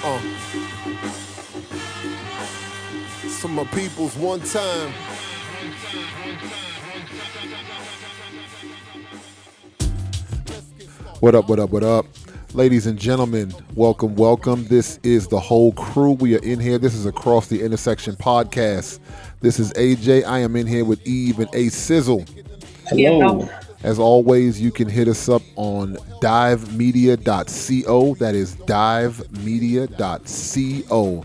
It's for my peoples one time. What up, what up, what up? Ladies and gentlemen, welcome, welcome. This is the whole crew. We are in here. This is Across the Intersection podcast. This is AJ. I am in here with Eve and A Sizzle. Hello. As always, you can hit us up on divemedia.co. That is divemedia.co.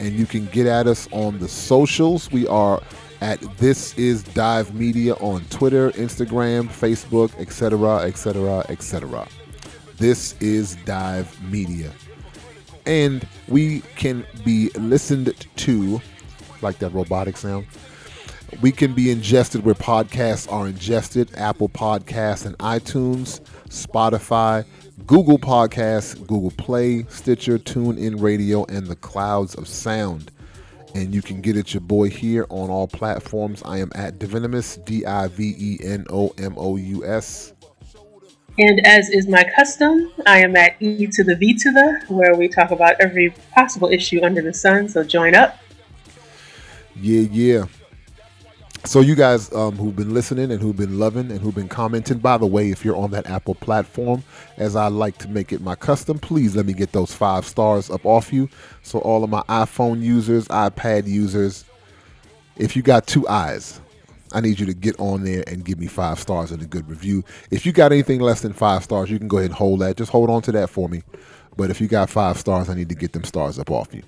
And you can get at us on the socials. We are at This Is Dive Media on Twitter, Instagram, Facebook, etc., etc., etc. This Is Dive Media. And we can be listened to, like that robotic sound. We can be ingested where podcasts are ingested, Apple Podcasts and iTunes, Spotify, Google Podcasts, Google Play, Stitcher, TuneIn Radio, and the clouds of sound. And you can get at your boy here on all platforms. I am at Divenomous, Divenomous. And as is my custom, I am at E to the V to the, where we talk about every possible issue under the sun, so join up. Yeah. So you guys who've been listening and who've been loving and who've been commenting, by the way, if you're on that Apple platform, as I like to make it my custom, please let me get those 5 stars up off you. So all of my iPhone users, iPad users, if you got 2 eyes, I need you to get on there and give me 5 stars and a good review. If you got anything less than 5 stars, you can go ahead and hold that. Just hold on to that for me. But if you got 5 stars, I need to get them stars up off you.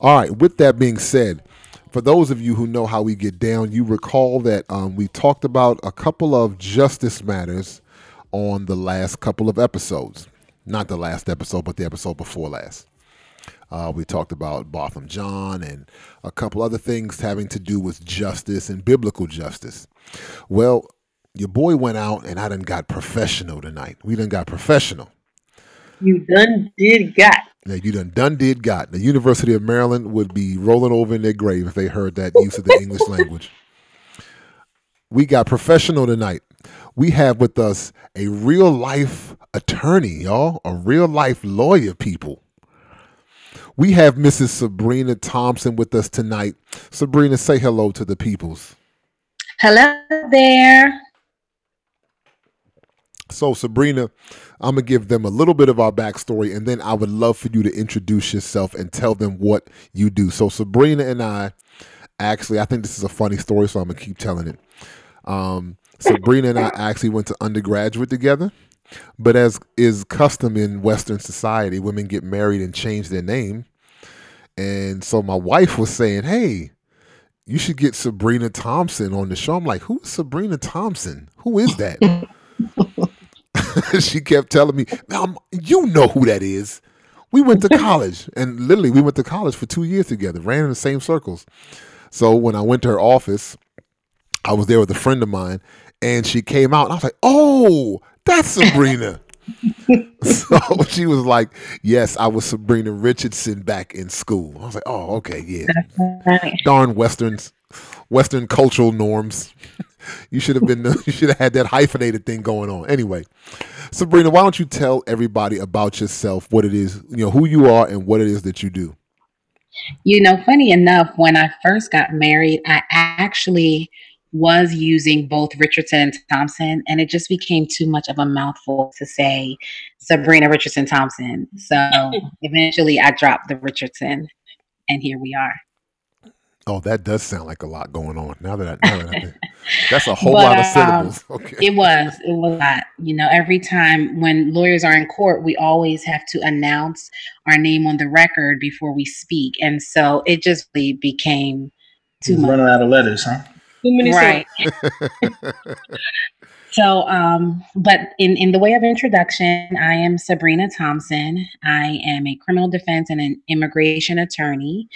All right, with that being said, for those of you who know how we get down, you recall that we talked about a couple of justice matters on the last couple of episodes. Not the last episode, but the episode before last. We talked about Botham Jean and a couple other things having to do with justice and biblical justice. Well, your boy went out and I done got professional tonight. We done got professional. You done did got. Now, you done did got. The University of Maryland would be rolling over in their grave if they heard that use of the English language. We got professional tonight. We have with us a real-life attorney, y'all. A real-life lawyer, people. We have Mrs. Sabrina Thompson with us tonight. Sabrina, say hello to the peoples. Hello there. So, Sabrina, I'm going to give them a little bit of our backstory, and then I would love for you to introduce yourself and tell them what you do. So, Sabrina and I, actually, I think this is a funny story, so I'm going to keep telling it. Sabrina and I actually went to undergraduate together, but as is custom in Western society, women get married and change their name. And so my wife was saying, hey, you should get Sabrina Thompson on the show. I'm like, who's Sabrina Thompson? Who is that? She kept telling me, you know who that is. We went to college, and literally we went to college for 2 years together, ran in the same circles. So when I went to her office, I was there with a friend of mine, and she came out, and I was like, oh, that's Sabrina. So she was like, yes, I was Sabrina Richardson back in school. I was like, oh, okay, yeah. Darn Westerns, Western cultural norms. You should have had that hyphenated thing going on. Anyway, Sabrina, why don't you tell everybody about yourself, what it is, you know, who you are and what it is that you do? You know, funny enough, when I first got married, I actually was using both Richardson and Thompson, and it just became too much of a mouthful to say Sabrina Richardson Thompson. So eventually I dropped the Richardson, and here we are. Oh, that does sound like a lot going on. Now that I think that's a whole lot of syllables. Okay. It was a lot. You know, every time when lawyers are in court, we always have to announce our name on the record before we speak. And so it just became too much. Running out of letters, huh? Too many. Right. So, but in the way of introduction, I am Sabrina Thompson. I am a criminal defense and an immigration attorney.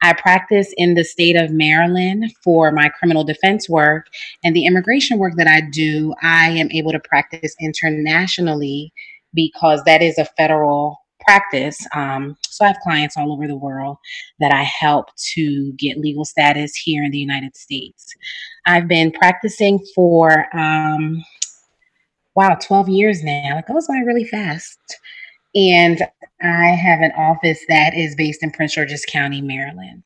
I practice in the state of Maryland for my criminal defense work, and the immigration work that I do, I am able to practice internationally because that is a federal practice. So I have clients all over the world that I help to get legal status here in the United States. I've been practicing for, 12 years now. It goes by really fast. And I have an office that is based in Prince George's County, Maryland.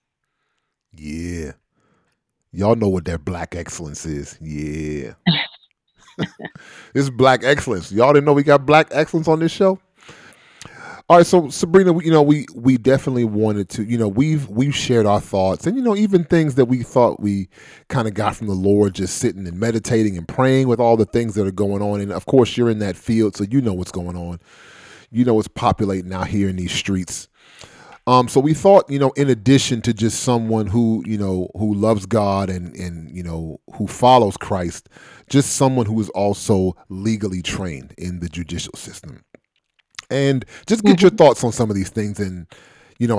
Yeah. Y'all know what that black excellence is. Yeah. It's black excellence. Y'all didn't know we got black excellence on this show? All right, so Sabrina, we definitely wanted to, we've shared our thoughts and, even things that we thought we kind of got from the Lord, just sitting and meditating and praying with all the things that are going on. And of course, you're in that field, so you know what's going on. You know what's populating out here in these streets. So we thought, in addition to just someone who, who loves God and who follows Christ, just someone who is also legally trained in the judicial system. And just get your thoughts on some of these things and,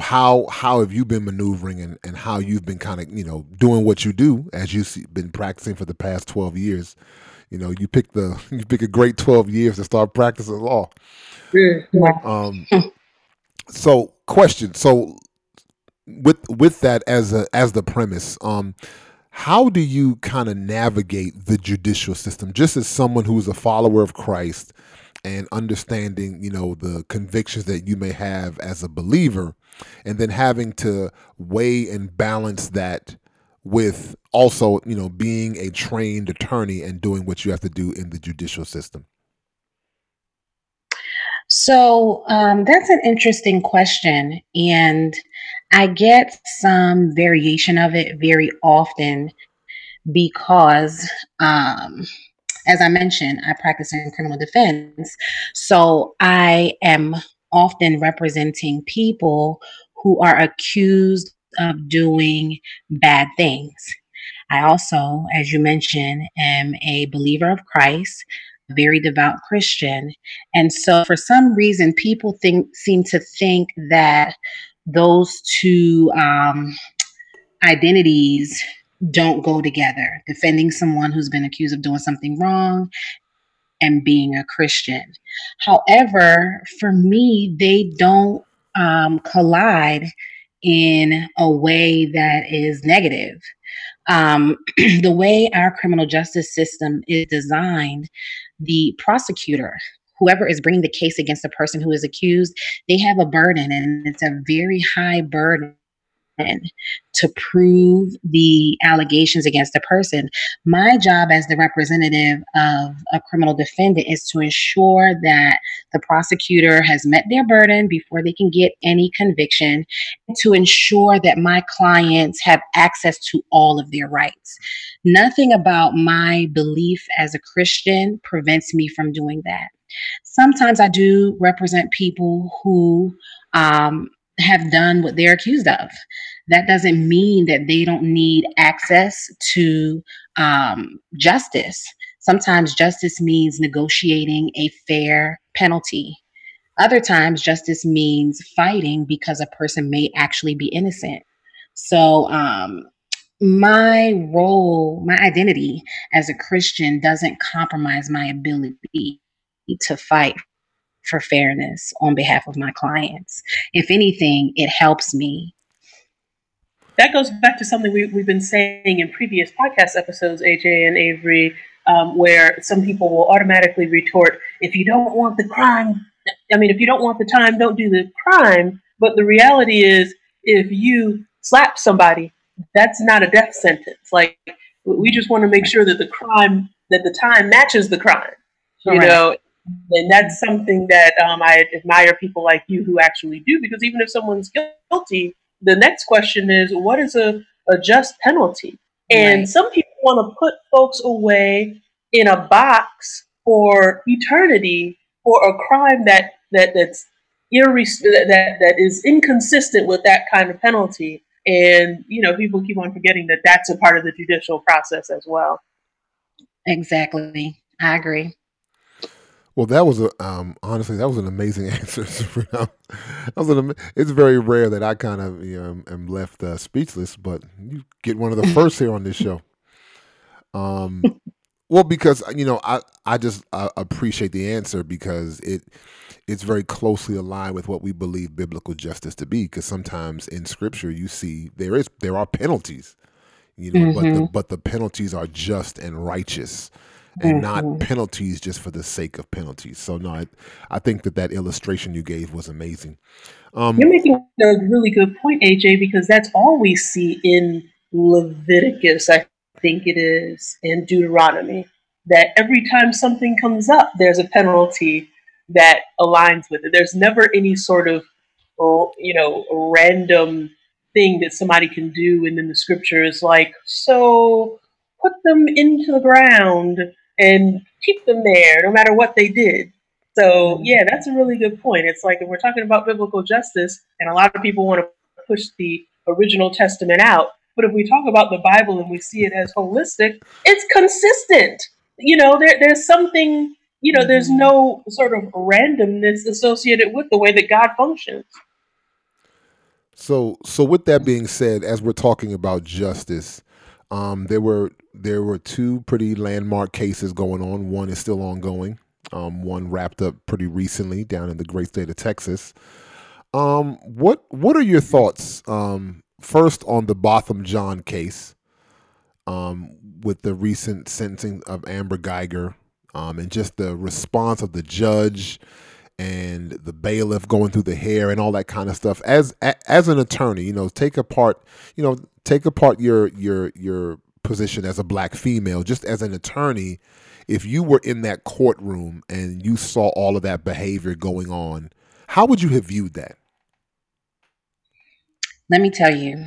how have you been maneuvering and how you've been kind of, doing what you do as you've been practicing for the past 12 years. You pick a great 12 years to start practicing law. So question. So with that as the premise, how do you kind of navigate the judicial system just as someone who is a follower of Christ and understanding, the convictions that you may have as a believer, and then having to weigh and balance that with also, being a trained attorney and doing what you have to do in the judicial system? So that's an interesting question, and I get some variation of it very often because as I mentioned, I practice in criminal defense, so I am often representing people who are accused of doing bad things. I also, as you mentioned, am a believer of Christ, a very devout Christian, and so for some reason, people seem to think that those two identities don't go together, defending someone who's been accused of doing something wrong and being a Christian. However, for me, they don't collide in a way that is negative. The way our criminal justice system is designed, the prosecutor, whoever is bringing the case against the person who is accused, they have a burden, and it's a very high burden to prove the allegations against the person. My job as the representative of a criminal defendant is to ensure that the prosecutor has met their burden before they can get any conviction, to ensure that my clients have access to all of their rights. Nothing about my belief as a Christian prevents me from doing that. Sometimes I do represent people who have done what they're accused of. That doesn't mean that they don't need access to justice. Sometimes justice means negotiating a fair penalty. Other times justice means fighting because a person may actually be innocent. So my role, my identity as a Christian doesn't compromise my ability to fight for fairness on behalf of my clients. If anything, it helps me. That goes back to something we've been saying in previous podcast episodes, AJ and Avery, where some people will automatically retort, if you don't want the crime, if you don't want the time, don't do the crime. But the reality is, if you slap somebody, that's not a death sentence. Like, we just want to make sure that the time matches the crime, you know? And that's something that I admire people like you who actually do, because even if someone's guilty, the next question is, what is a just penalty? And right. Some people want to put folks away in a box for eternity for a crime that is inconsistent with that kind of penalty. And, people keep on forgetting that that's a part of the judicial process as well. Exactly. I agree. Well, that was an amazing answer. It's very rare that I kind of am left speechless, but you get one of the first here on this show. Well, because I appreciate the answer, because it's very closely aligned with what we believe biblical justice to be. Because sometimes in Scripture you see there are penalties, but the penalties are just and righteous. and not penalties just for the sake of penalties. So no, I think that illustration you gave was amazing. You're making a really good point, AJ, because that's all we see in Leviticus, I think it is, and Deuteronomy, that every time something comes up, there's a penalty that aligns with it. There's never any sort of, random thing that somebody can do. And then the scripture is like, so put them into the ground and keep them there no matter what they did. So, yeah, that's a really good point. It's like, if we're talking about biblical justice, and a lot of people want to push the original testament out, but if we talk about the Bible and we see it as holistic, it's consistent. There's something, there's no sort of randomness associated with the way that God functions. So with that being said, as we're talking about justice, there were two pretty landmark cases going on. One is still ongoing. One wrapped up pretty recently down in the great state of Texas. What are your thoughts, first on the Botham Jean case, with the recent sentencing of Amber Guyger, and just the response of the judge and the bailiff going through the hair and all that kind of stuff? As an attorney, take apart your position as a black female, just as an attorney. If you were in that courtroom and you saw all of that behavior going on, how would you have viewed that? Let me tell you,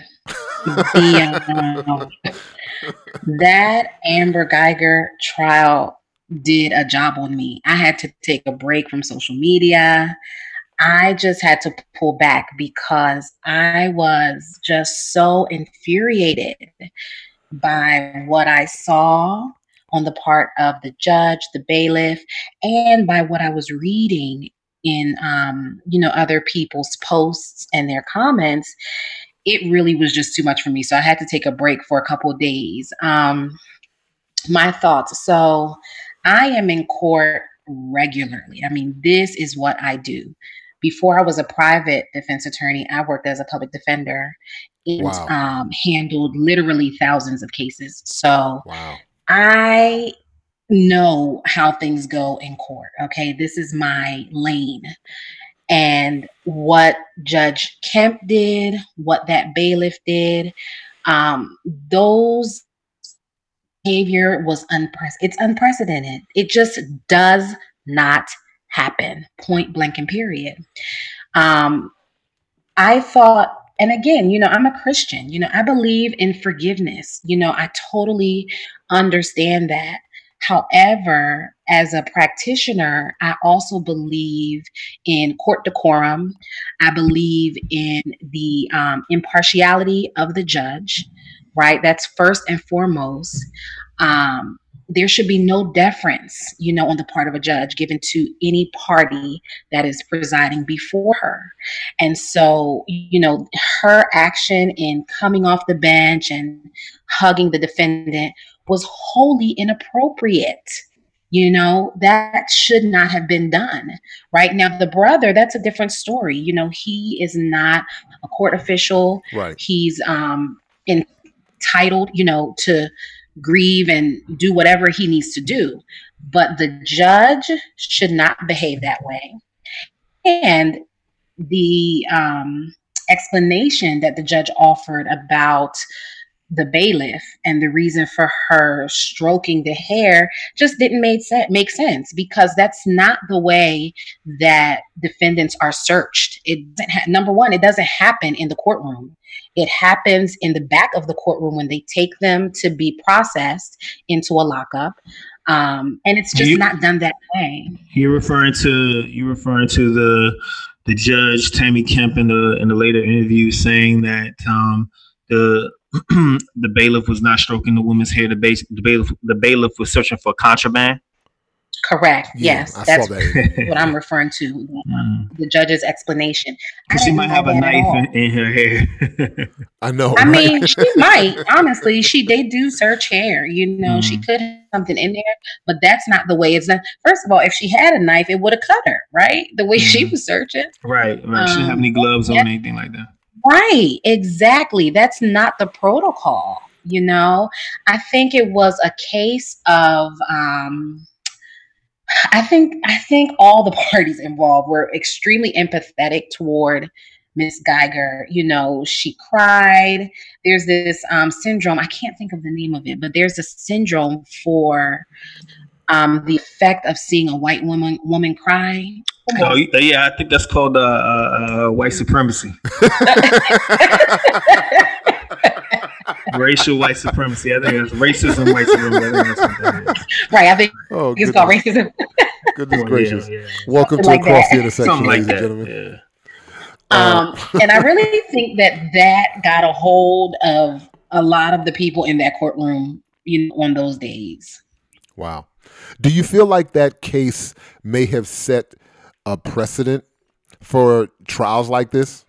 that Amber Guyger trial did a job on me. I had to take a break from social media. I just had to pull back because I was just so infuriated by what I saw on the part of the judge, the bailiff, and by what I was reading in, other people's posts and their comments. It really was just too much for me. So I had to take a break for a couple of days. My thoughts. So I am in court regularly. I mean, this is what I do. Before I was a private defense attorney, I worked as a public defender and wow. Handled literally thousands of cases. So wow. I know how things go in court. Okay. This is my lane. And what Judge Kemp did, what that bailiff did, those behavior was unprecedented. It's unprecedented. It just does not happen. Point blank and period. I thought, and again, I'm a Christian, I believe in forgiveness. I totally understand that. However, as a practitioner, I also believe in court decorum. I believe in the impartiality of the judge, right? That's first and foremost. There should be no deference, on the part of a judge given to any party that is presiding before her. And so, her action in coming off the bench and hugging the defendant was wholly inappropriate. That should not have been done. Right now, the brother, that's a different story. He is not a court official. Right. He's entitled, to grieve and do whatever he needs to do. But the judge should not behave that way. And the explanation that the judge offered about the bailiff and the reason for her stroking the hair just didn't make sense, because that's not the way that defendants are searched. Number one, it doesn't happen in the courtroom. It happens in the back of the courtroom when they take them to be processed into a lockup. And it's just not done that way. You're referring to the judge, Tammy Kemp, in the later interview saying that the bailiff was not stroking the woman's hair. The bailiff was searching for contraband. Correct. Yeah, yes, that's what I'm referring to. The judge's explanation. Because she might have a knife in her hair. I know. I mean, she might. Honestly, they do search hair. She could have something in there, but that's not the way it's done. First of all, if she had a knife, it would have cut her. Right, the way she was searching. Right. She didn't have any gloves on, anything like that. Right, exactly. That's not the protocol. you know. I think it was a case of, I think all the parties involved were extremely empathetic toward Miss Guyger. You know, she cried. There's this syndrome. I can't think of the name of it, but there's a syndrome for the effect of seeing a white woman cry. Oh, yeah, I think that's called white supremacy. Racial white supremacy. I think it's racism, white supremacy. Right, I think it's called racism. Goodness gracious. Yeah. Welcome to Across the Intersection, ladies and gentlemen. Yeah. And I really think that got a hold of a lot of the people in that courtroom, you know, on those days. Wow. Do you feel like that case may have set a precedent for trials like this?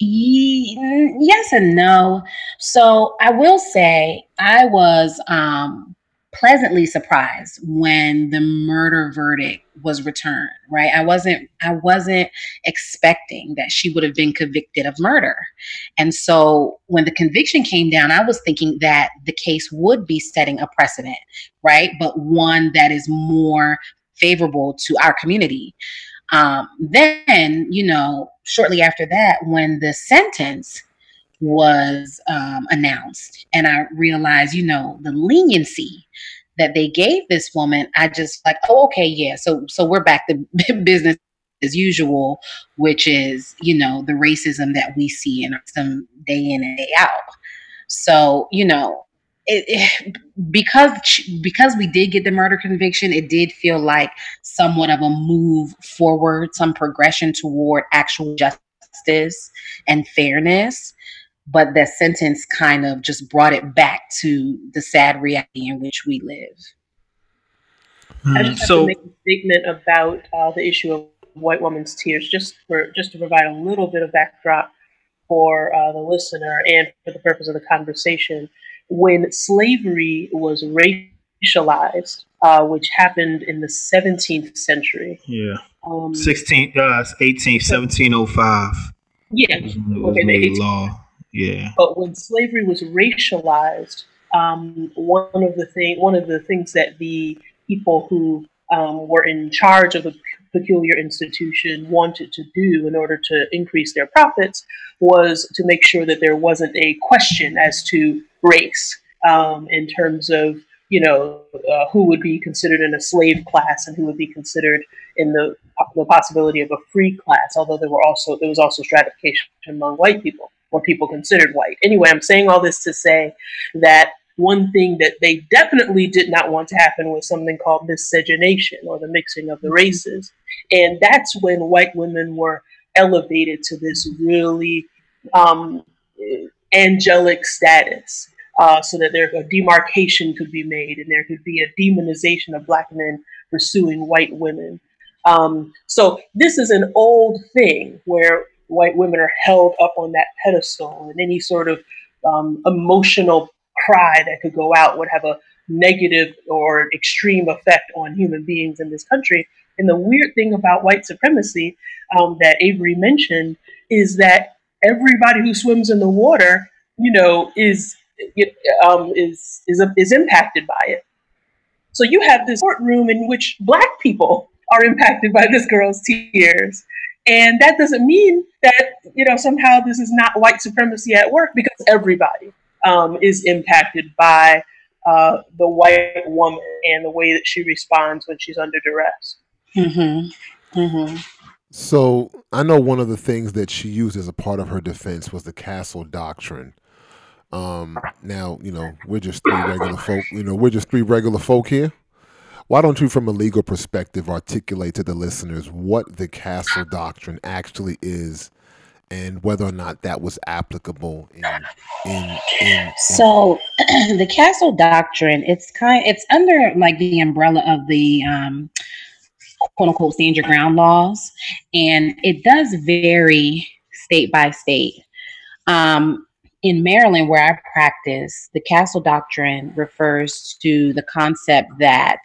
Yes and no. So I will say I was pleasantly surprised when the murder verdict was returned, right? I wasn't expecting that she would have been convicted of murder. And so when the conviction came down, I was thinking that the case would be setting a precedent, right? But one that is more favorable to our community. Then, you know, shortly after that, when the sentence was announced, and I realized, you know, the leniency that they gave this woman, I just like, oh, okay, yeah. So we're back to business as usual, which is, you know, the racism that we see in some day in and day out. So, you know, because we did get the murder conviction, it did feel like somewhat of a move forward, some progression toward actual justice and fairness. But that sentence kind of just brought it back to the sad reality in which we live. I just have to make a statement about the issue of white woman's tears, just to provide a little bit of backdrop for the listener and for the purpose of the conversation. When slavery was racialized, which happened in the 17th century. Yeah. 1705. Yeah. It was made law. Yeah. But when slavery was racialized, one of the things that the people who were in charge of the peculiar institution wanted to do in order to increase their profits was to make sure that there wasn't a question as to race in terms of, you know, who would be considered in a slave class and who would be considered in the possibility of a free class. Although there was also stratification among white people. Or people considered white. Anyway, I'm saying all this to say that one thing that they definitely did not want to happen was something called miscegenation, or the mixing of the races. And that's when white women were elevated to this really angelic status, so that a demarcation could be made and there could be a demonization of black men pursuing white women. So this is an old thing where white women are held up on that pedestal, and any sort of emotional cry that could go out would have a negative or extreme effect on human beings in this country. And the weird thing about white supremacy that Avery mentioned is that everybody who swims in the water, you know, is impacted by it. So you have this courtroom in which black people are impacted by this girl's tears. And that doesn't mean that, you know, somehow this is not white supremacy at work, because everybody is impacted by the white woman and the way that she responds when she's under duress. Mm-hmm. Mm-hmm. So I know one of the things that she used as a part of her defense was the castle doctrine. Now, you know, we're just three regular folk. You know, we're just three regular folk here. Why don't you, from a legal perspective, articulate to the listeners what the castle doctrine actually is and whether or not that was applicable in So the castle doctrine, it's under like the umbrella of the quote unquote stand your ground laws, and it does vary state by state. In Maryland, where I practice, the castle doctrine refers to the concept that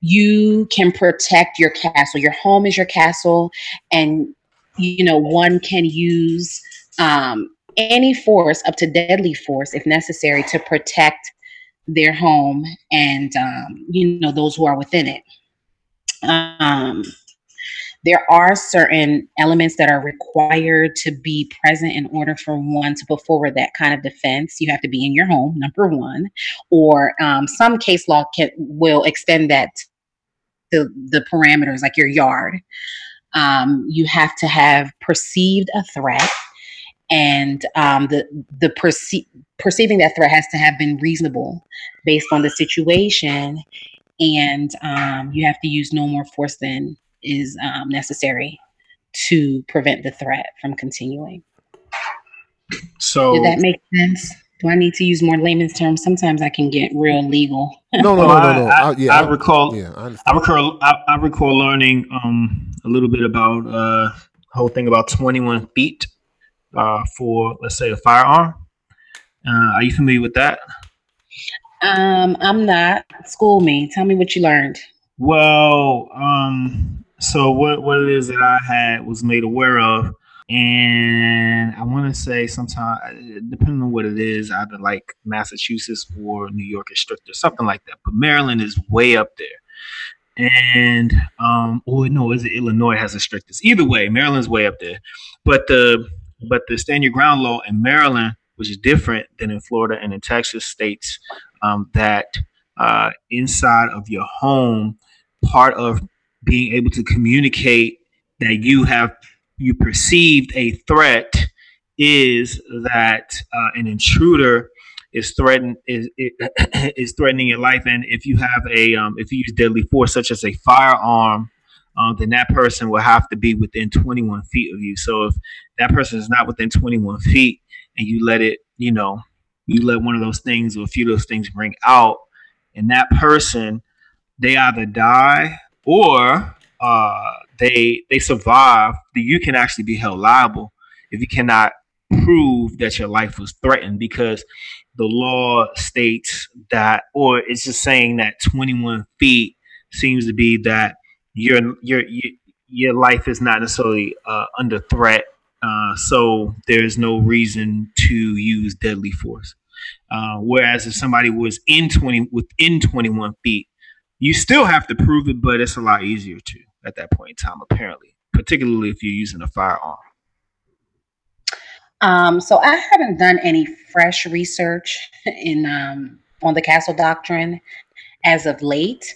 you can protect your castle. Your home is your castle, and you know, one can use any force, up to deadly force if necessary, to protect their home and, you know, those who are within it. There are certain elements that are required to be present in order for one to put forward that kind of defense. You have to be in your home, number one, or some case law will extend that to the parameters, like your yard. You have to have perceived a threat, and perceiving that threat has to have been reasonable based on the situation, and you have to use no more force than is necessary to prevent the threat from continuing. So, did that make sense? Do I need to use more layman's terms? Sometimes I can get real legal. No. I recall learning a little bit about the whole thing about 21 feet for, let's say, a firearm. Are you familiar with that? I'm not. School me. Tell me what you learned. Well, so what it is that I had was made aware of, and I want to say sometimes, depending on what it is, either like Massachusetts or New York is stricter, something like that. But Maryland is way up there, and is it Illinois has the strictest? Either way, Maryland's way up there. But the stand your ground law in Maryland, which is different than in Florida and in Texas, states that inside of your home, part of being able to communicate that you perceived a threat is that an intruder is threatening your life. And if you have if you use deadly force such as a firearm, then that person will have to be within 21 feet of you. So if that person is not within 21 feet and you let it, you let one of those things or a few of those things ring out, and that person, they either die or they survive, then you can actually be held liable if you cannot prove that your life was threatened, because the law states that, or it's just saying that 21 feet seems to be that your life is not necessarily under threat, so there's no reason to use deadly force. Whereas if somebody was within 21 feet, you still have to prove it, but it's a lot easier to at that point in time, apparently, particularly if you're using a firearm. So I haven't done any fresh research in on the Castle Doctrine as of late.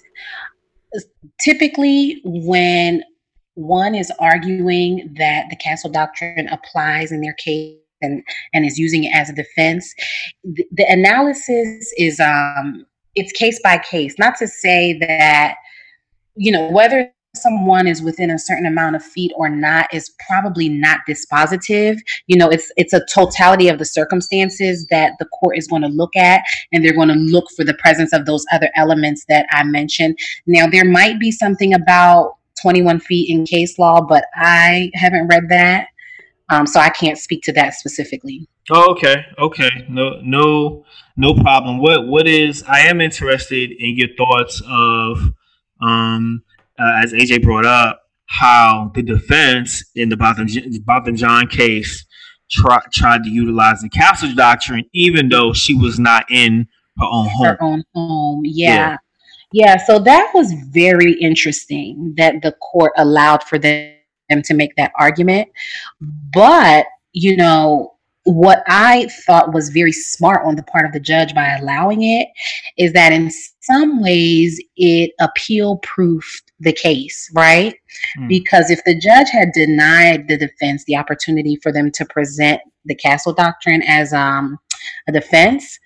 Typically, when one is arguing that the Castle Doctrine applies in their case and is using it as a defense, the analysis is it's case by case. Not to say that, whether someone is within a certain amount of feet or not is probably not dispositive. It's a totality of the circumstances that the court is going to look at, and they're going to look for the presence of those other elements that I mentioned. Now, there might be something about 21 feet in case law, but I haven't read that. So I can't speak to that specifically. Oh, okay. No problem. I am interested in your thoughts of, as AJ brought up, how the defense in the Botham Jean case tried to utilize the Castle Doctrine, even though she was not in her own home. Her own home, yeah. So that was very interesting that the court allowed for them to make that argument. But, what I thought was very smart on the part of the judge by allowing it is that in some ways it appeal-proofed the case, right? Mm. Because if the judge had denied the defense the opportunity for them to present the Castle Doctrine as a defense,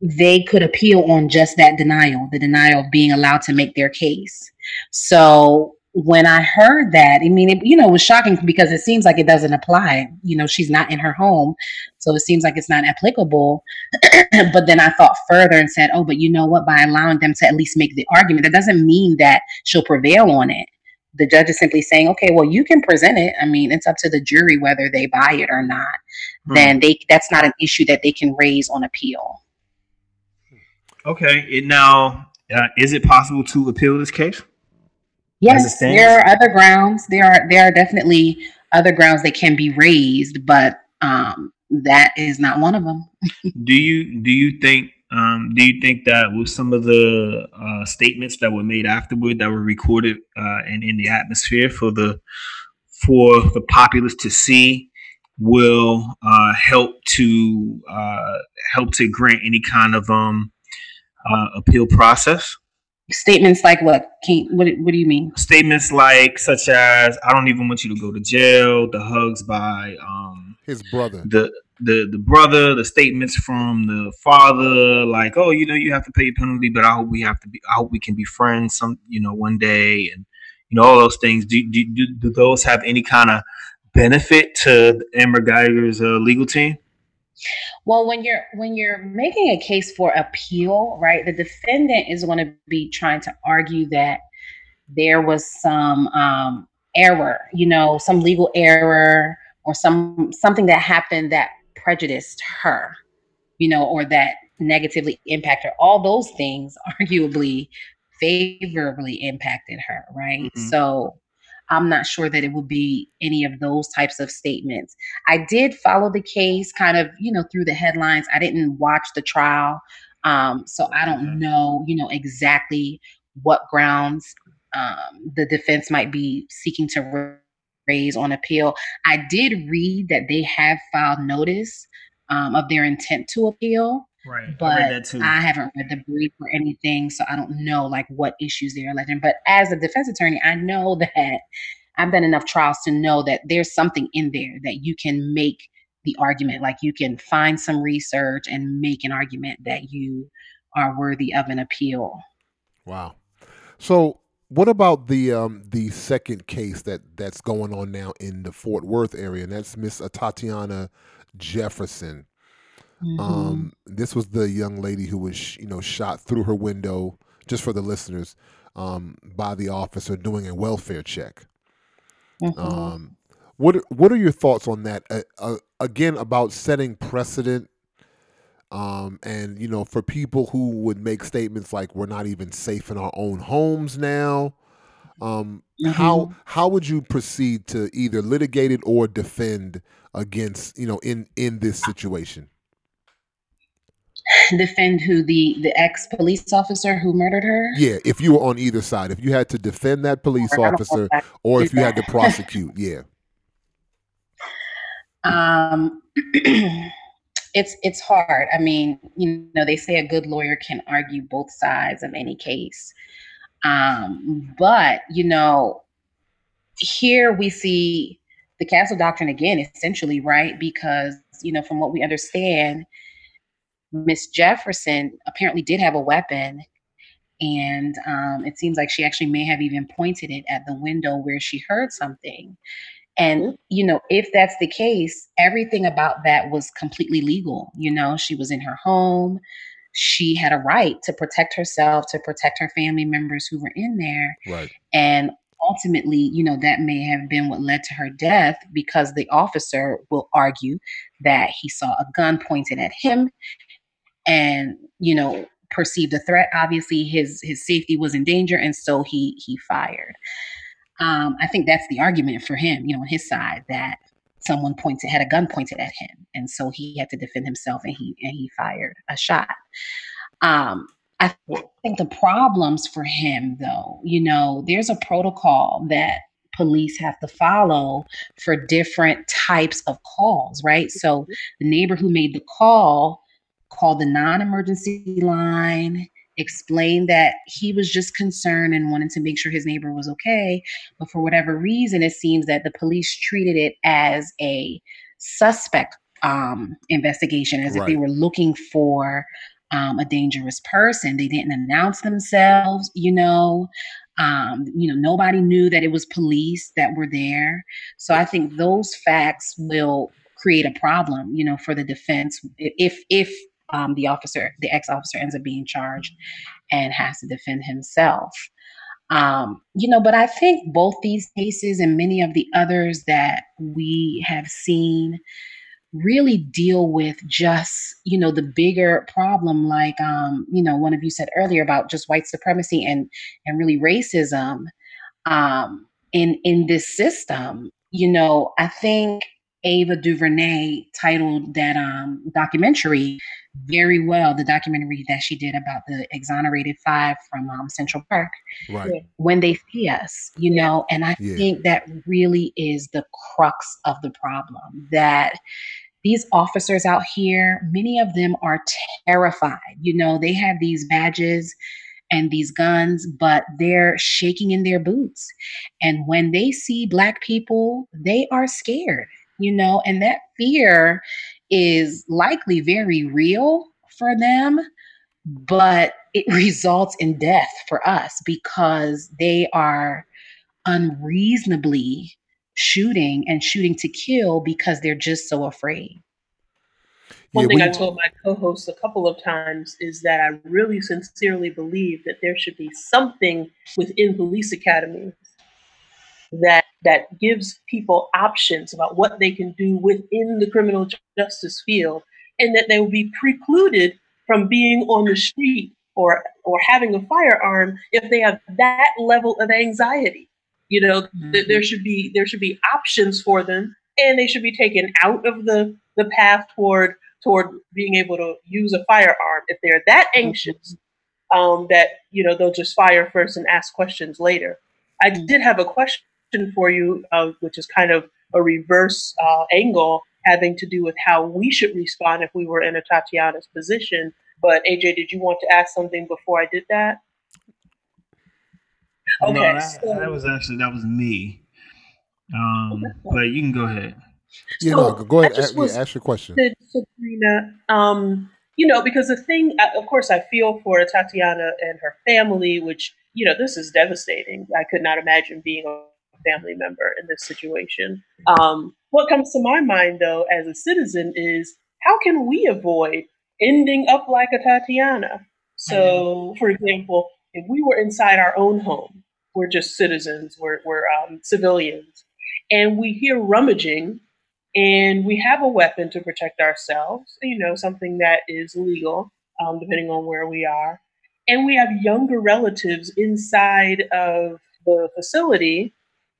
they could appeal on just that denial, the denial of being allowed to make their case. So when I heard that, it was shocking because it seems like it doesn't apply. She's not in her home, so it seems like it's not applicable. But then I thought further and said, oh, but you know what? By allowing them to at least make the argument, that doesn't mean that she'll prevail on it. The judge is simply saying, okay, well, you can present it. It's up to the jury whether they buy it or not. Hmm. Then that's not an issue that they can raise on appeal. Okay. Now, is it possible to appeal this case? Yes, there are other grounds. There are definitely other grounds that can be raised, but that is not one of them. Do you think that with some of the statements that were made afterward, that were recorded and in the atmosphere for the populace to see, will help to grant any kind of appeal process? Statements like what? What do you mean? Statements like such as, "I don't even want you to go to jail." The hugs by his brother, the brother. The statements from the father, like, "Oh, you have to pay your penalty, but I hope we can be friends one day," and all those things. Do those have any kind of benefit to Amber Guyger's legal team? Well, when you're making a case for appeal, right, the defendant is going to be trying to argue that there was some error, some legal error or something that happened that prejudiced her, or that negatively impacted her. All those things arguably favorably impacted her, right? Mm-hmm. So I'm not sure that it would be any of those types of statements. I did follow the case kind of, through the headlines. I didn't watch the trial. So I don't know, exactly what grounds the defense might be seeking to raise on appeal. I did read that they have filed notice of their intent to appeal. Right. But I haven't read the brief or anything, so I don't know what issues they're alleging. But as a defense attorney, I know that I've done enough trials to know that there's something in there that you can make the argument. Like, you can find some research and make an argument that you are worthy of an appeal. Wow. So what about the second case that's going on now in the Fort Worth area? And that's Miss Atatiana Jefferson. Mm-hmm. This was the young lady who was, shot through her window, just for the listeners, by the officer doing a welfare check. Mm-hmm. What are your thoughts on that? Again, about setting precedent, and for people who would make statements like, "We're not even safe in our own homes now." Mm-hmm. How would you proceed to either litigate it or defend against in this situation? Defend who? The ex-police officer who murdered her? Yeah, if you were on either side, if you had to defend that police officer or if you had to prosecute, yeah. It's hard. I mean, they say a good lawyer can argue both sides of any case. But, here we see the Castle Doctrine again, essentially, right? Because, from what we understand, Miss Jefferson apparently did have a weapon, and it seems like she actually may have even pointed it at the window where she heard something. And, if that's the case, everything about that was completely legal. She was in her home. She had a right to protect herself, to protect her family members who were in there. Right. And ultimately, that may have been what led to her death, because the officer will argue that he saw a gun pointed at him and perceived a threat. Obviously his safety was in danger, and so he fired. I think that's the argument for him, on his side, that someone had a gun pointed at him, and so he had to defend himself, and he fired a shot. I think the problems for him, though, there's a protocol that police have to follow for different types of calls, right? So the neighbor who made the call called the non-emergency line, explained that he was just concerned and wanted to make sure his neighbor was okay. But for whatever reason, it seems that the police treated it as a suspect investigation, as right. If they were looking for a dangerous person. They didn't announce themselves, nobody knew that it was police that were there. So I think those facts will create a problem, for the defense if the ex-officer ends up being charged and has to defend himself. But I think both these cases and many of the others that we have seen really deal with just, the bigger problem, like, one of you said earlier about just white supremacy and really racism. in this system. You know, I think Ava DuVernay titled that documentary very well, the documentary that she did about the exonerated five from Central Park, right? When they see us, you know, and I think that really is the crux of the problem, that these officers out here, many of them are terrified. You know, they have these badges and these guns, but they're shaking in their boots. And when they see Black people, they are scared, you know, and that fear is likely very real for them, but it results in death for us because they are unreasonably shooting and shooting to kill because they're just so afraid. One thing I told my co-hosts a couple of times is that I really sincerely believe that there should be something within police academies that gives people options about what they can do within the criminal justice field, and that they will be precluded from being on the street or having a firearm if they have that level of anxiety. You know, there should be options for them, and they should be taken out of the path toward being able to use a firearm if they're that anxious that, you know, they'll just fire first and ask questions later. I did have a question for you, which is kind of a reverse angle, having to do with how we should respond if we were in a Tatiana's position. But AJ, did you want to ask something before I did that? Okay, no, that was me. But you can go ahead. Yeah, so no, go ahead. Ask your question, Sabrina. You know, because the thing, of course, I feel for Atatiana and her family, which, you know, this is devastating. I could not imagine being a family member in this situation. What comes to my mind, though, as a citizen is, how can we avoid ending up like Atatiana? So, for example, if we were inside our own home, we're just citizens, we're civilians, and we hear rummaging, and we have a weapon to protect ourselves, you know, something that is legal, depending on where we are. And we have younger relatives inside of the facility.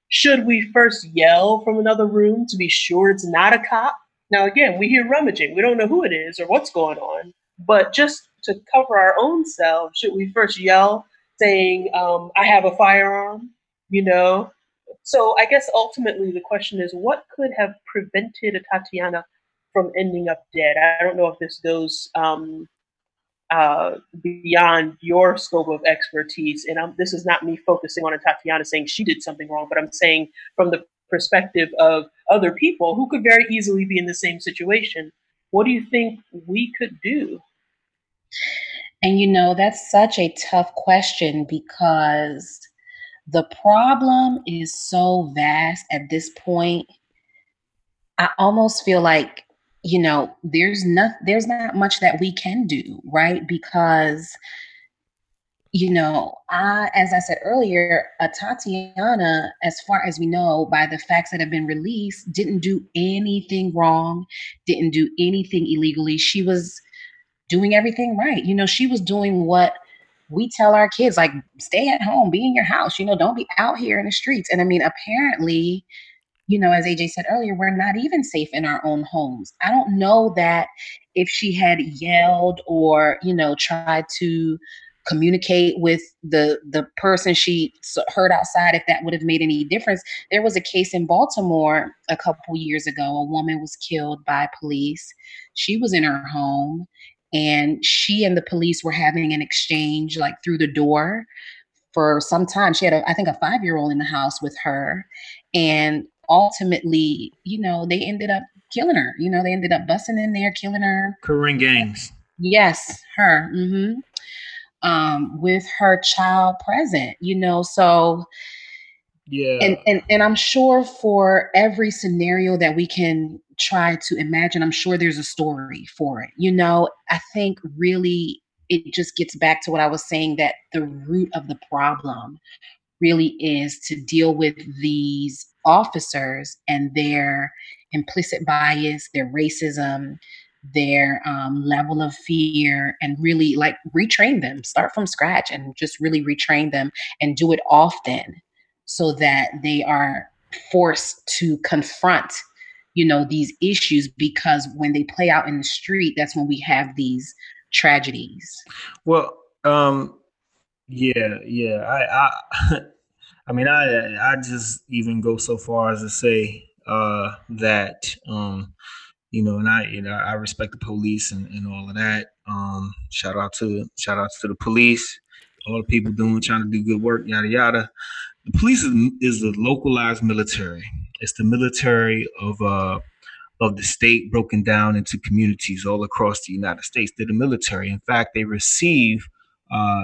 Should we first yell from another room to be sure it's not a cop? Now, again, we hear rummaging. We don't know who it is or what's going on, but just to cover our own selves, should we first yell saying, I have a firearm, you know? So I guess ultimately the question is, what could have prevented Atatiana from ending up dead? I don't know if this goes beyond your scope of expertise. And this is not me focusing on Atatiana saying she did something wrong, but I'm saying from the perspective of other people who could very easily be in the same situation, what do you think we could do? And, you know, that's such a tough question because the problem is so vast at this point. I almost feel like, you know, there's not much that we can do, right? Because, you know, as I said earlier, Atatiana, as far as we know, by the facts that have been released, didn't do anything wrong, didn't do anything illegally. She was doing everything right. You know, she was doing what we tell our kids, like, stay at home, be in your house, you know, don't be out here in the streets. And I mean, apparently, you know, as AJ said earlier, we're not even safe in our own homes. I don't know that if she had yelled or, you know, tried to communicate with the person she heard outside, if that would have made any difference. There was a case in Baltimore a couple years ago. A woman was killed by police. She was in her home. And she and the police were having an exchange, like, through the door for some time. She had, I think, a 5-year-old in the house with her. And ultimately, you know, they ended up killing her. You know, they ended up busting in there, killing her. Korryn Gaines. Yes, her. Mm-hmm. With her child present, you know, so... Yeah. And I'm sure for every scenario that we can try to imagine, I'm sure there's a story for it. You know, I think really it just gets back to what I was saying, that the root of the problem really is to deal with these officers and their implicit bias, their racism, their level of fear, and really, like, retrain them, start from scratch and just really retrain them and do it often. so that they are forced to confront, you know, these issues, because when they play out in the street, that's when we have these tragedies. Well, yeah. I mean, I just even go so far as to say that, you know, and I respect the police and all of that. Shout out to the police, all the people trying to do good work, yada yada. The police is the localized military. It's the military of the state broken down into communities all across the United States. They're the military. In fact, they receive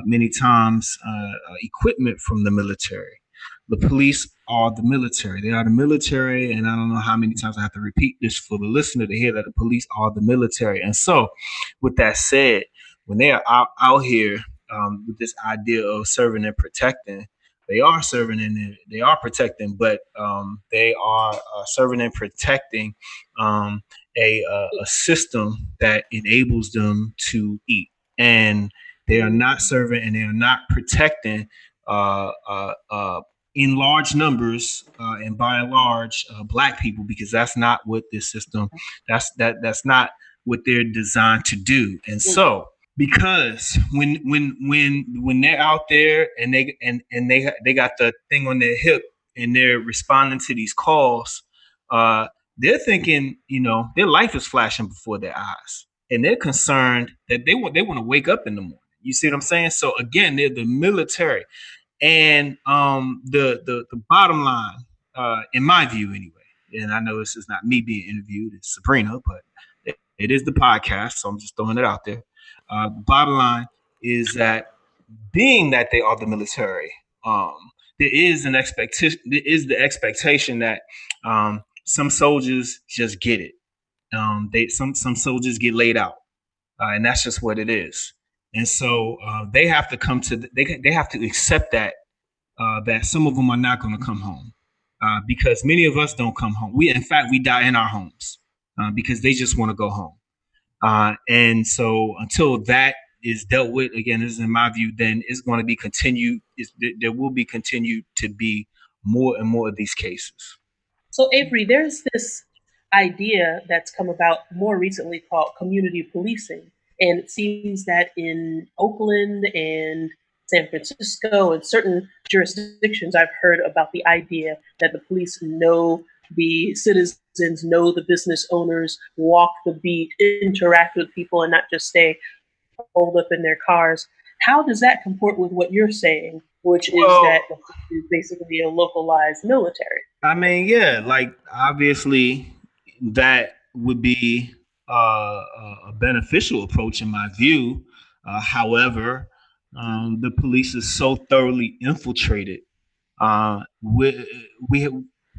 many times equipment from the military. The police are the military. They are the military. And I don't know how many times I have to repeat this for the listener to hear that the police are the military. And so with that said, when they are out here with this idea of serving and protecting, they are serving and they are protecting, but they are serving and protecting a system that enables them to eat. And they are not serving and they are not protecting in large numbers and by and large Black people, because that's not what this system, that's not what they're designed to do. And so, because when they're out there and they got the thing on their hip and they're responding to these calls, they're thinking, you know, their life is flashing before their eyes, and they're concerned that they want to wake up in the morning. You see what I'm saying? So again, they're the military, and the bottom line, in my view anyway. And I know this is not me being interviewed; it's Sabrina, but it is the podcast, so I'm just throwing it out there. Bottom line is that, being that they are the military, there is the expectation that some soldiers just get it. Some soldiers get laid out, and that's just what it is. And so they have to they have to accept that some of them are not going to come home, because many of us don't come home. In fact, we die in our homes because they just want to go home. And so until that is dealt with, again, this is in my view, then it's going to be continued. There will be continued to be more and more of these cases. So, Avery, there's this idea that's come about more recently called community policing. And it seems that in Oakland and San Francisco and certain jurisdictions, I've heard about the idea that the police know the citizens, know the business owners, walk the beat, interact with people, and not just stay holed up in their cars. How does that comport with what you're saying, which is that it's basically a localized military? I mean, yeah, like obviously that would be a beneficial approach in my view. However, the police is so thoroughly infiltrated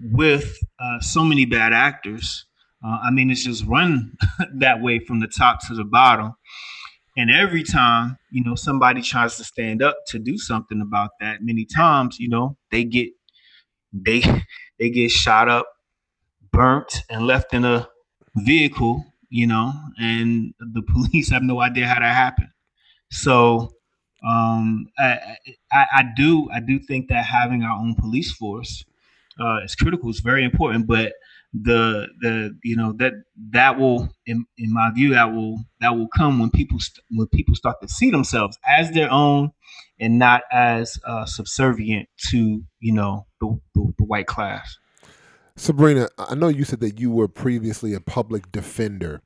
with so many bad actors. I mean, it's just run that way from the top to the bottom. And every time, you know, somebody tries to stand up to do something about that, many times, you know, they get shot up, burnt, and left in a vehicle, you know, and the police have no idea how that happened. So I do think that having our own police force is critical. It's very important, but the you know that will, in my view, that will come when people start to see themselves as their own and not as subservient to, you know, the white class. Sabrina, I know you said that you were previously a public defender.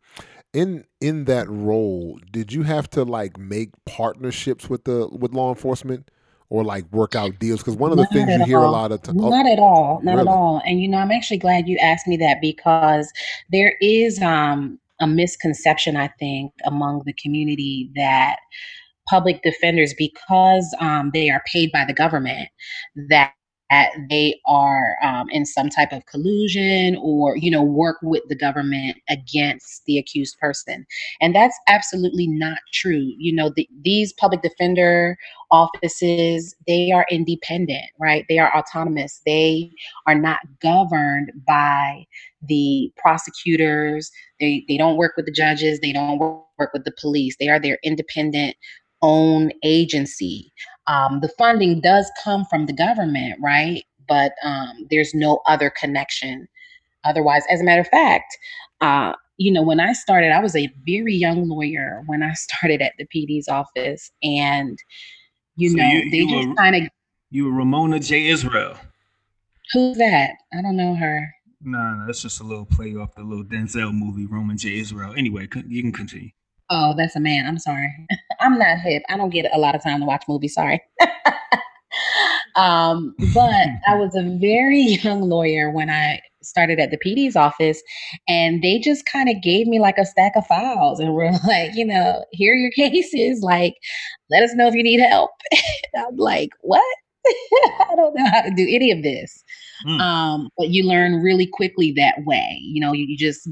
In that role, did you have to like make partnerships with law enforcement? Or like work out deals? Because one of the things you hear a lot of times. Not at all. And, you know, I'm actually glad you asked me that, because there is a misconception, I think, among the community that public defenders, because they are paid by the government, that they are in some type of collusion or, you know, work with the government against the accused person. And that's absolutely not true. You know, these public defender offices, they are independent, right? They are autonomous. They are not governed by the prosecutors. They don't work with the judges. They don't work with the police. They are their independent own agency. The funding does come from the government, right? but there's no other connection otherwise. As a matter of fact, when I started, I was a very young lawyer when I started at the PD's office, and you were Roman J. Israel. Who's that? I don't know her. No, that's just a little play off the little Denzel movie, Roman J. Israel. Anyway, you can continue. Oh, that's a man. I'm sorry. I'm not hip. I don't get a lot of time to watch movies. Sorry. But I was a very young lawyer when I started at the PD's office, and they just kind of gave me like a stack of files and were like, here are your cases. Like, let us know if you need help. I'm like, what? I don't know how to do any of this. But you learn really quickly that way. You just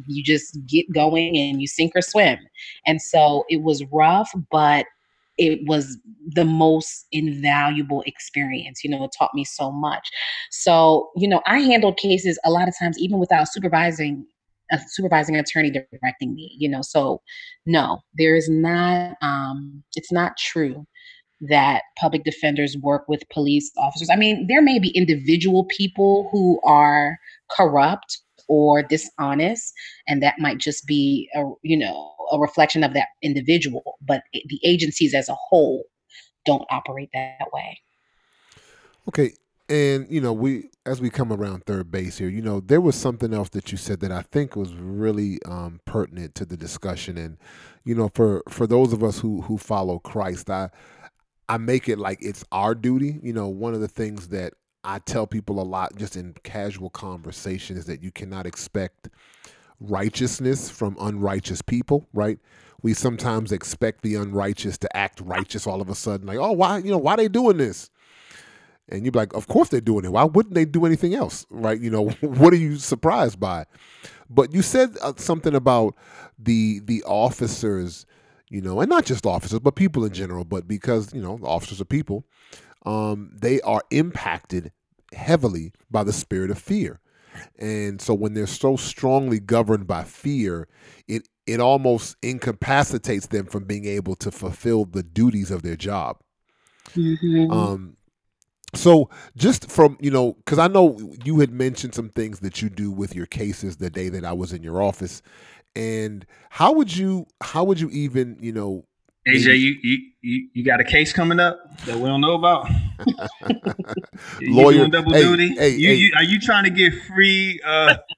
get going and you sink or swim. And so it was rough, but it was the most invaluable experience. It taught me so much. So, I handled cases a lot of times, even without a supervising attorney directing me, so no, there is not, it's not true that public defenders work with police officers. I mean, there may be individual people who are corrupt or dishonest, and that might just be a reflection of that individual, but the agencies as a whole don't operate that way. Okay. And, as we come around third base here, there was something else that you said that I think was really pertinent to the discussion. And, for those of us who follow Christ, I make it like it's our duty. One of the things that I tell people a lot just in casual conversation is that you cannot expect righteousness from unrighteous people, right? We sometimes expect the unrighteous to act righteous all of a sudden, like, oh, why they doing this? And you'd be like, of course they're doing it. Why wouldn't they do anything else, right? What are you surprised by? But you said something about the officers, and not just officers, but people in general, but because, the officers are people, they are impacted heavily by the spirit of fear. And so when they're so strongly governed by fear, it almost incapacitates them from being able to fulfill the duties of their job. Mm-hmm. So just from, because I know you had mentioned some things that you do with your cases the day that I was in your office. And how would you even, AJ, you got a case coming up that we don't know about? Lawyer, doing double duty? Hey, are you trying to get free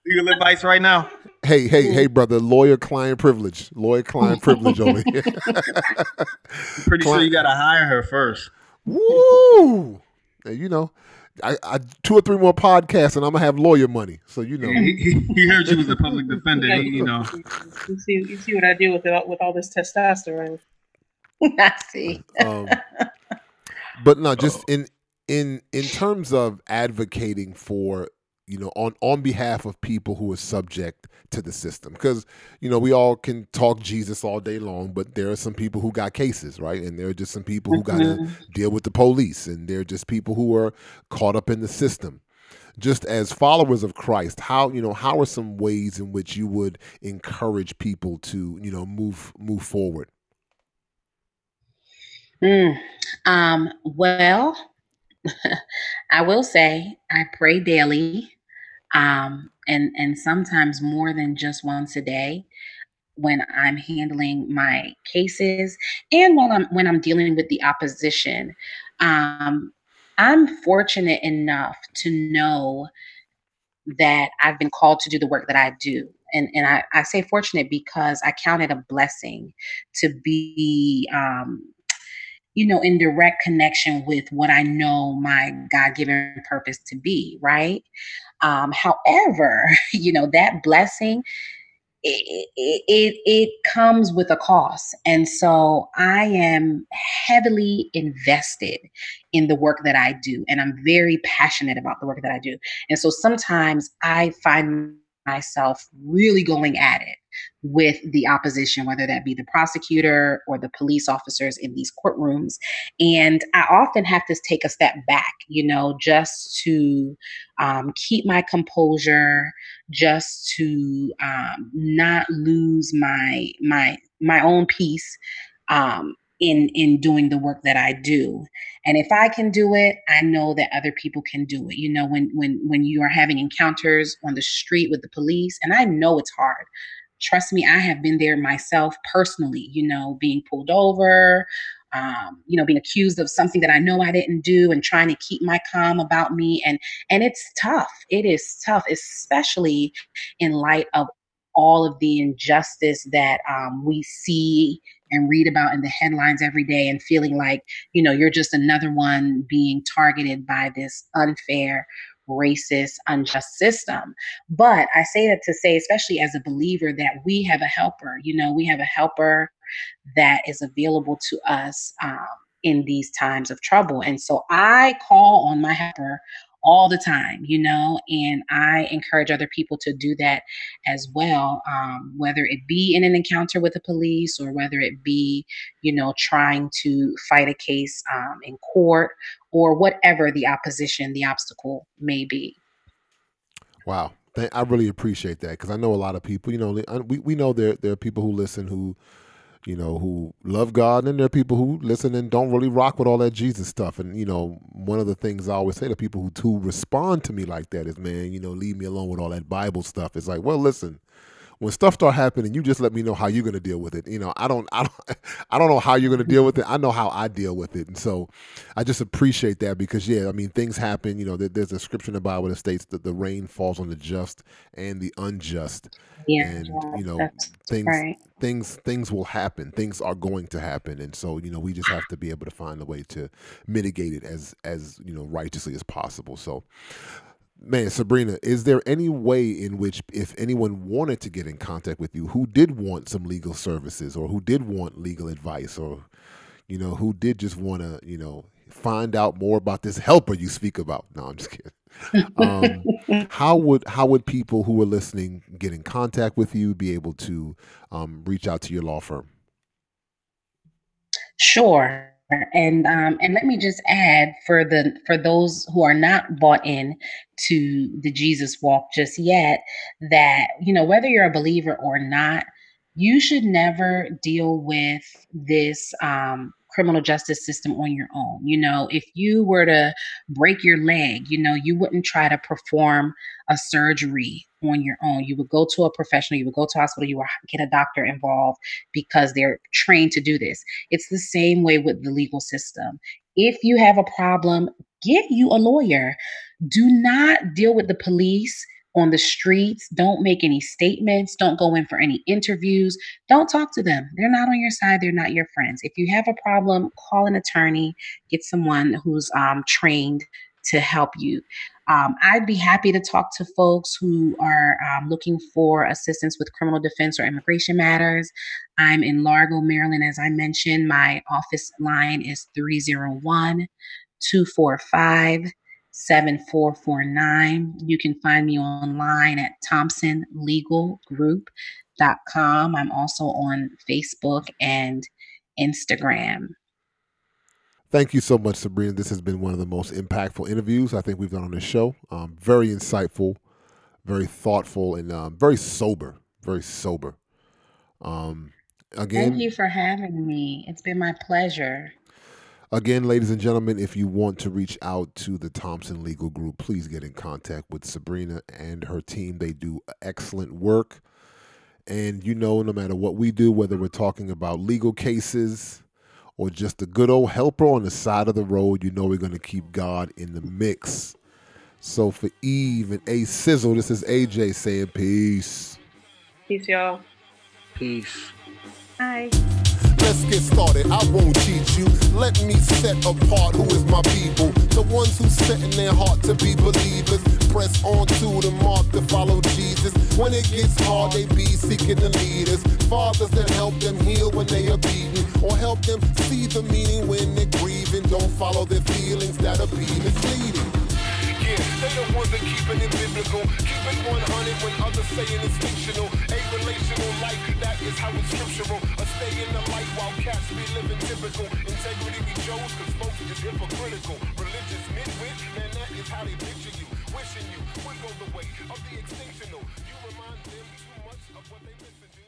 legal advice right now? Hey, brother, lawyer-client privilege over here. I'm pretty sure you got to hire her first. Woo! I two or three more podcasts and I'm gonna have lawyer money. So he heard you was a public defender. Yeah, you see what I do with all this testosterone. I see. But no, just in terms of advocating for on behalf of people who are subject to the system, because we all can talk Jesus all day long, but there are some people who got cases, right? And there are just some people who got to deal with the police, and there are just people who are caught up in the system. Just as followers of Christ, how are some ways in which you would encourage people to move forward? Well, I will say I pray daily. And sometimes more than just once a day when I'm handling my cases and when I'm dealing with the opposition. I'm fortunate enough to know that I've been called to do the work that I do. And I say fortunate because I count it a blessing to be, in direct connection with what I know my God-given purpose to be, right? However, that blessing, it comes with a cost. And so I am heavily invested in the work that I do, and I'm very passionate about the work that I do. And so sometimes I find myself really going at it with the opposition, whether that be the prosecutor or the police officers in these courtrooms. And I often have to take a step back, just to keep my composure, just to not lose my own peace, in doing the work that I do. And if I can do it, I know that other people can do it. You know, when you are having encounters on the street with the police, and I know it's hard. Trust me, I have been there myself personally, you know, being pulled over, you know, being accused of something that I know I didn't do and trying to keep my calm about me. And it's tough. It is tough, especially in light of all of the injustice that we see and read about in the headlines every day, and feeling like, you know, you're just another one being targeted by this unfair, racist, unjust system. But I say that to say, especially as a believer, that we have a helper. You know, we have a helper that is available to us in these times of trouble. And so I call on my helper all the time, you know, and I encourage other people to do that as well, whether it be in an encounter with the police, or whether it be, you know, trying to fight a case in court, or whatever the opposition, the obstacle may be. Wow. I really appreciate that, because I know a lot of people, you know, we know there are people who listen who, you know, who love God, and there are people who listen and don't really rock with all that Jesus stuff. And, you know, one of the things I always say to people who respond to me like that is, man, you know, leave me alone with all that Bible stuff. It's like, well, listen, when stuff start happening, you just let me know how you're going to deal with it. You know, I don't know how you're going to deal with it. I know how I deal with it. And so I just appreciate that, because, yeah, I mean, things happen. You know, there's a scripture in the Bible that states that the rain falls on the just and the unjust. Yeah, and, you know, things, right. things will happen. Things are going to happen. And so, you know, we just have to be able to find a way to mitigate it as you know, righteously as possible. So, man, Sabrina, is there any way in which, if anyone wanted to get in contact with you, who did want some legal services, or who did want legal advice, or, you know, who did just want to, you know, find out more about this helper you speak about? No, I'm just kidding. How would people who are listening get in contact with you, be able to reach out to your law firm? Sure. And let me just add, for those who are not bought in to the Jesus walk just yet, that, you know, whether you're a believer or not, you should never deal with this criminal justice system on your own. You know, if you were to break your leg, you know, you wouldn't try to perform a surgery on your own. You would go to a professional, you would go to a hospital, you would get a doctor involved, because they're trained to do this. It's the same way with the legal system. If you have a problem, get you a lawyer. Do not deal with the police on the streets. Don't make any statements. Don't go in for any interviews. Don't talk to them. They're not on your side. They're not your friends. If you have a problem, call an attorney, get someone who's trained to help you. I'd be happy to talk to folks who are looking for assistance with criminal defense or immigration matters. I'm in Largo, Maryland, as I mentioned. My office line is 301-245-7449. You can find me online at thompsonlegalgroup.com. I'm also on Facebook and Instagram. Thank you so much, Sabrina. This has been one of the most impactful interviews I think we've done on this show. Very insightful, very thoughtful, and very sober, very sober. Again, thank you for having me. It's been my pleasure. Again, ladies and gentlemen, if you want to reach out to the Thompson Legal Group, please get in contact with Sabrina and her team. They do excellent work. And, you know, no matter what we do, whether we're talking about legal cases or just a good old helper on the side of the road, you know we're going to keep God in the mix. So for Eve and A Sizzle, this is AJ saying peace. Peace, y'all. Peace. Bye. Let's get started, I won't teach you. Let me set apart who is my people. The ones who set in their heart to be believers. Press on to the mark to follow Jesus. When it gets hard, they be seeking the leaders. Fathers that help them heal when they are beaten, or help them see the meaning when they're grieving. Don't follow their feelings, that'll be misleading. They the ones that keeping it biblical, keeping 100 when others saying it's fictional. A relational life, that is how it's scriptural. A stay in the light while cats be living typical. Integrity we chose, cause folks is hypocritical. Religious midwit, man, that is how they picture you. Wishing you would go the way of the extinctional. You remind them too much of what they listen to.